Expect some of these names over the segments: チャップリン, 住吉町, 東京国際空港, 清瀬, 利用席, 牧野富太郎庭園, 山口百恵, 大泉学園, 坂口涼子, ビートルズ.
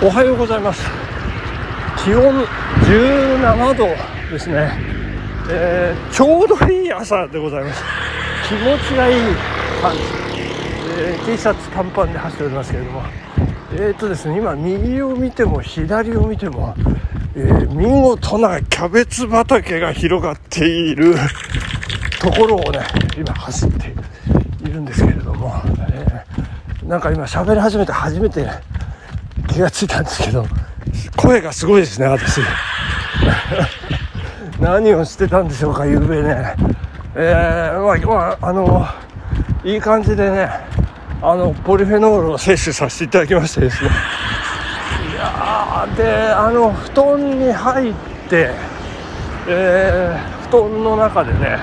おはようございます。気温17度ですね、ちょうどいい朝でございます。気持ちがいい感じ、T シャツ短パンで走っておりますけれども、ですね、今右を見ても左を見ても、見事なキャベツ畑が広がっているところをね今走っているんですけれども、なんか今喋り始めて初めて気がついたんですけど、声がすごいですね私何をしてたんでしょうか、ゆうべね。いい感じでね、ポリフェノールを摂取させていただきましてですねいやー、で布団に入って、布団の中でね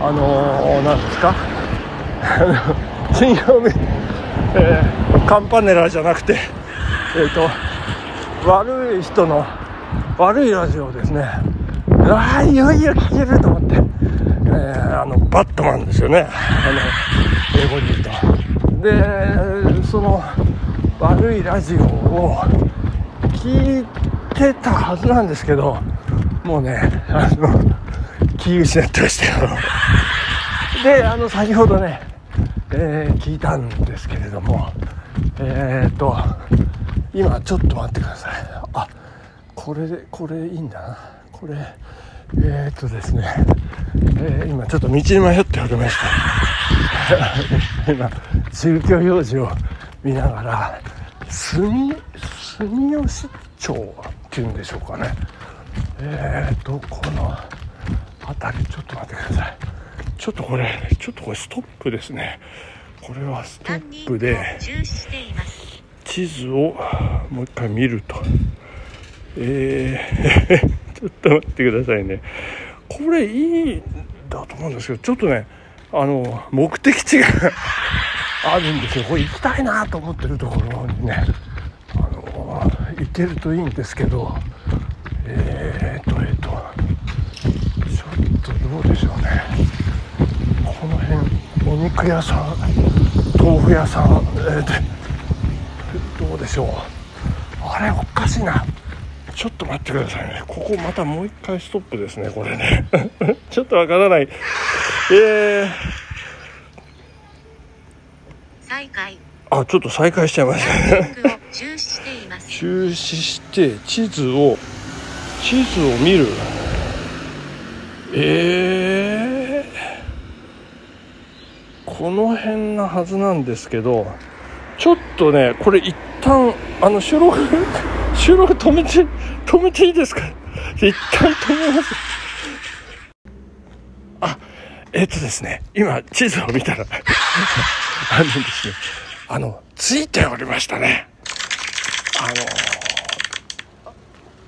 何ですか金曜日、カンパネラじゃなくて悪い人の悪いラジオですね。いよいよ聞けると思って、バットマンですよね、英語で言うと。で、その悪いラジオを聞いてたはずなんですけど、もうね気失ってましたよで、先ほどね、聞いたんですけれども、今ちょっと待ってください。あ、これいいんだな、これ。ですね、今ちょっと道に迷っておりました今宗教用事を見ながら住吉町っていうんでしょうかね、この辺りちょっと待ってください。ちょっとこれストップですね。これはストップで地図をもう一回見ると、ちょっと待ってくださいね。これいいだと思うんですけど、ちょっとね目的地があるんですよ。これ行きたいなと思ってるところにね行けるといいんですけど、ちょっとどうでしょうね。この辺お肉屋さん、豆腐屋さん、どうでしょう。あれおかしいな、ちょっと待ってくださいね。ここまたもう一回ストップですね、これねちょっとわからない再開、あ、ちょっと再開しちゃいました中止して地図を見る。この辺なはずなんですけど、ちょっとねこれ一旦収録止めていいですか一旦止めます。あ、ですね、今地図を見たらですね、ついておりましたね。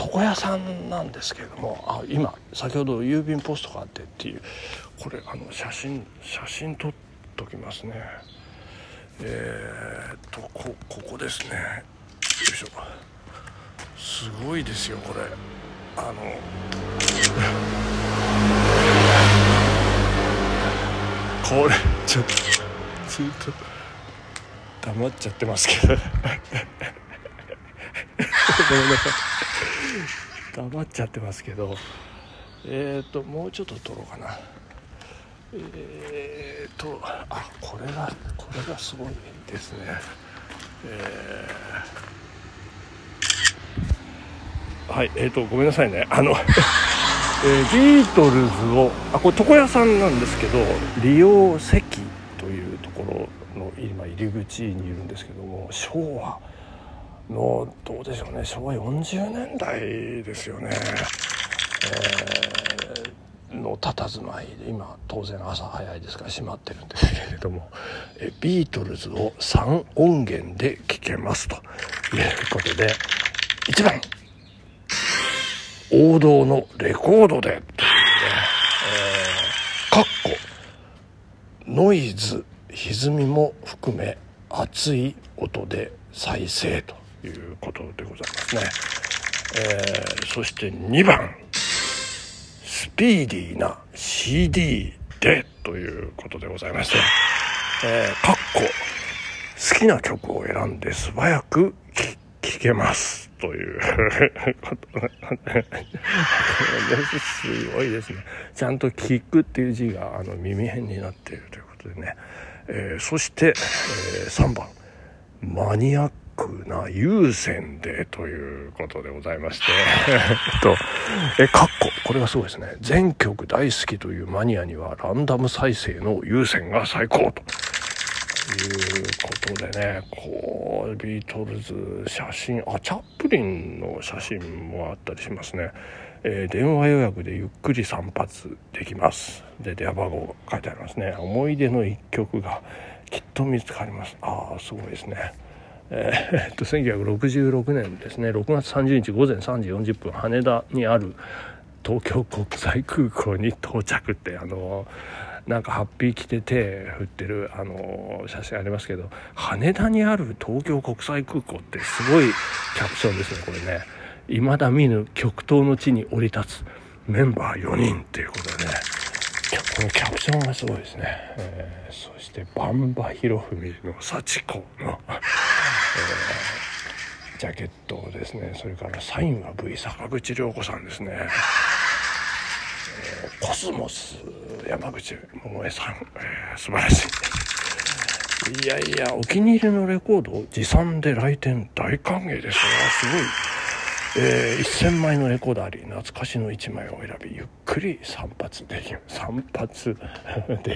床屋さんなんですけれども、今先ほど郵便ポストがあってっていう、これ写真撮っときますね。ここですね。よいしょ。すごいですよこれ。これちょっと黙っちゃってますけど黙っちゃってますけど、もうちょっと撮ろうかな。これがすごいですね。はい、ごめんなさいね。ビートルズを、これ床屋さんなんですけど、利用席というところの今入り口にいるんですけども、昭和のどうでしょうね、昭和40年代ですよね、の佇まいで、今当然朝早いですから閉まってるんですけれども、ビートルズを3音源で聴けますということで、1番王道のレコードで、かっこノイズ歪みも含め熱い音で再生ということでございますね。そして2番スピーディーな CD でということでございまして、かっこ好きな曲を選んで素早く聴聞けますということなんですごいですね。ちゃんと聞くっていう字が耳辺になっているということでね、そして、3番マニアックな優先でということでございましてこれがすごいですね。全曲大好きというマニアにはランダム再生の優先が最高ということでね、こうビートルズ写真、チャップリンの写真もあったりしますね。電話予約でゆっくり散髪できますで電話番号書いてありますね。思い出の一曲がきっと見つかります。すごいですね。1966年ですね、6月30日午前3時40分羽田にある東京国際空港に到着ってなんかハッピー着て手振ってる写真ありますけど、羽田にある東京国際空港ってすごいキャプションですね。これね、未だ見ぬ極東の地に降り立つメンバー4人っていうことでね、このキャプションがすごいですね。そしてバンバ博文の幸子のジャケットですね。それからサインは V 坂口涼子さんですね。コスモス山口百恵さん、素晴らしい。いやいや、お気に入りのレコードを持参で来店大歓迎です。すごい、1000枚のレコードあり、懐かしの1枚を選びゆっくり散髪で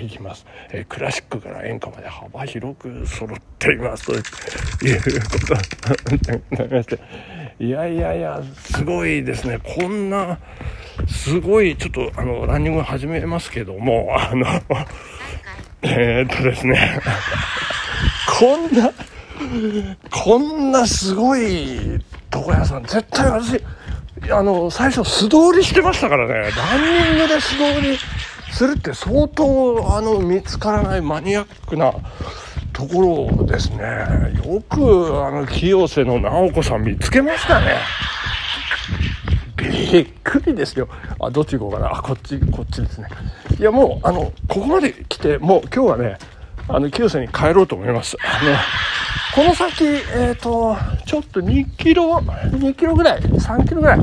きます、クラシックから演歌まで幅広く揃っていますということでいやいやいや、すごいですね。こんなすごい、ちょっとランニング始めますけども、ですねこんなすごい床屋さん、絶対私最初素通りしてましたからね。ランニングで素通りするって相当見つからないマニアックなところですね。よく清瀬の直子さん見つけましたね。びっくりですよ。どっち行こうかな。こっちですね。いや、もうここまで来て、もう今日はね、清瀬に帰ろうと思います。この先ちょっと2キロぐらい、3キロぐらい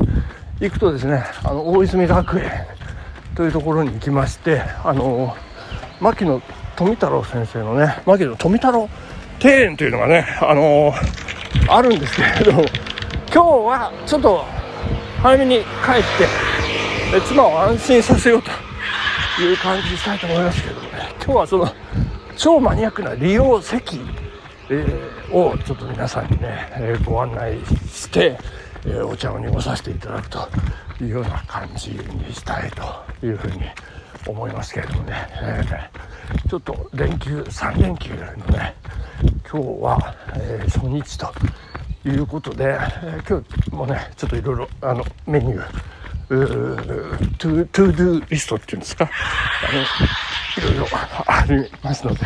行くとですね、大泉学園というところに行きまして、牧野富太郎先生のね、牧野富太郎庭園というのがね、あるんですけれど、今日はちょっと早めに帰って妻を安心させようという感じにしたいと思いますけどね、今日はその超マニアックな利用席をちょっと皆さんにね、ご案内して、お茶を濁させていただくというような感じにしたいというふうに思いますけれどもね、ちょっと3連休のね、今日は、初日ということで、今日もね、ちょっといろいろメニュー、トゥードゥーリストっていうんですか、いろいろありますので、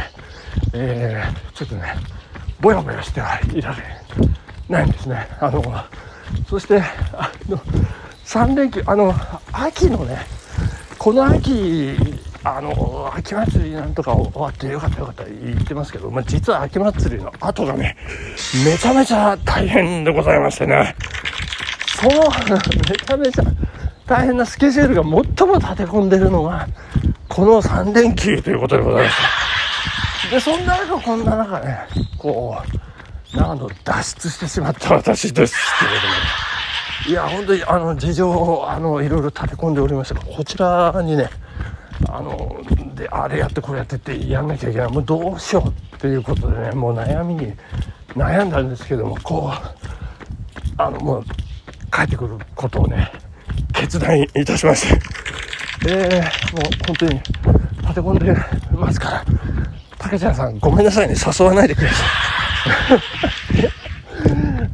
ちょっとね、ぼやぼやしてはいられないんですね。そして3連休、秋のね、この秋秋祭りなんとか終わってよかった言ってますけど、実は秋祭りの後がね、めちゃめちゃ大変でございましてね、そのめちゃめちゃ大変なスケジュールが最も立て込んでるのがこの3連休ということでございます。で、こんな中ね、長野を脱出してしまった私ですけれども、いや、本当に事情をいろいろ立て込んでおりましたが、こちらにね、で、あれやってこれやってってやんなきゃいけない、もうどうしようっていうことでね、もう悩んだんですけども、もう帰ってくることをね、決断いたしまして、もう本当に立て込んでますから、竹ちゃんさんごめんなさいね、誘わないでくださ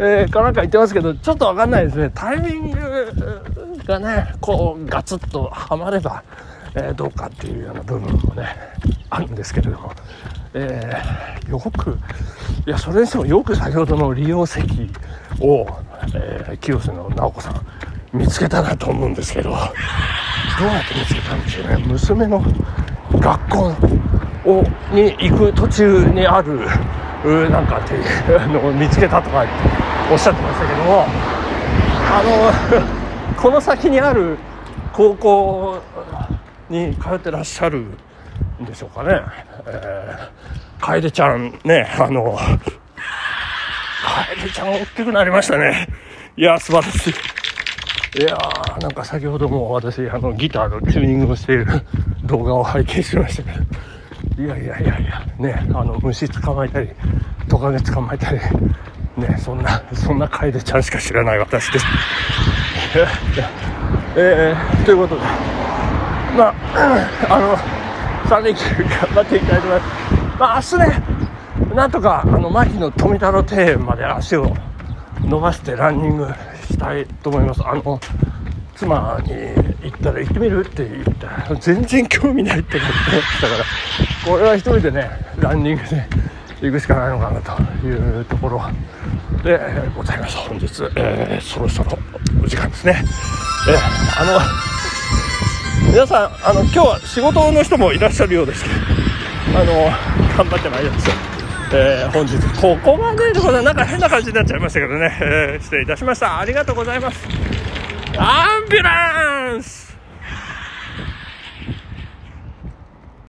いなんか言ってますけど、ちょっと分かんないですね。タイミングがね、ガツッとはまればどうかっていうような部分もね、あるんですけれども、それにしてもよく先ほどの利用席を、清瀬の直子さん見つけたなと思うんですけど、どうやって見つけたんでしょうね。娘の学校に行く途中にあるなんかっていうのを見つけたとかおっしゃってましたけども、この先にある高校に通ってらっしゃるんでしょうかね、楓ちゃんね、楓ちゃん大きくなりましたね。いや素晴らしい。いやなんか先ほども私ギターのチューニングをしている動画を拝見しましたけど、いやね、虫捕まえたりトカゲ捕まえたりね、そんな楓ちゃんしか知らない私です。ということで、まあ3連休頑張っていきたいと思います。まあ明日ね、なんとか牧野富太郎庭園まで足を伸ばしてランニングしたいと思います。妻に行ったら行ってみるって言ったら全然興味ないって言ってたから、これは一人でねランニングで行くしかないのかなというところでございます。本日、そろそろお時間ですね。皆さん今日は仕事の人もいらっしゃるようですけど、頑張ってまいりました。本日ここまでとかなんか変な感じになっちゃいましたけどね、失礼いたしました。ありがとうございます。アンビュランス。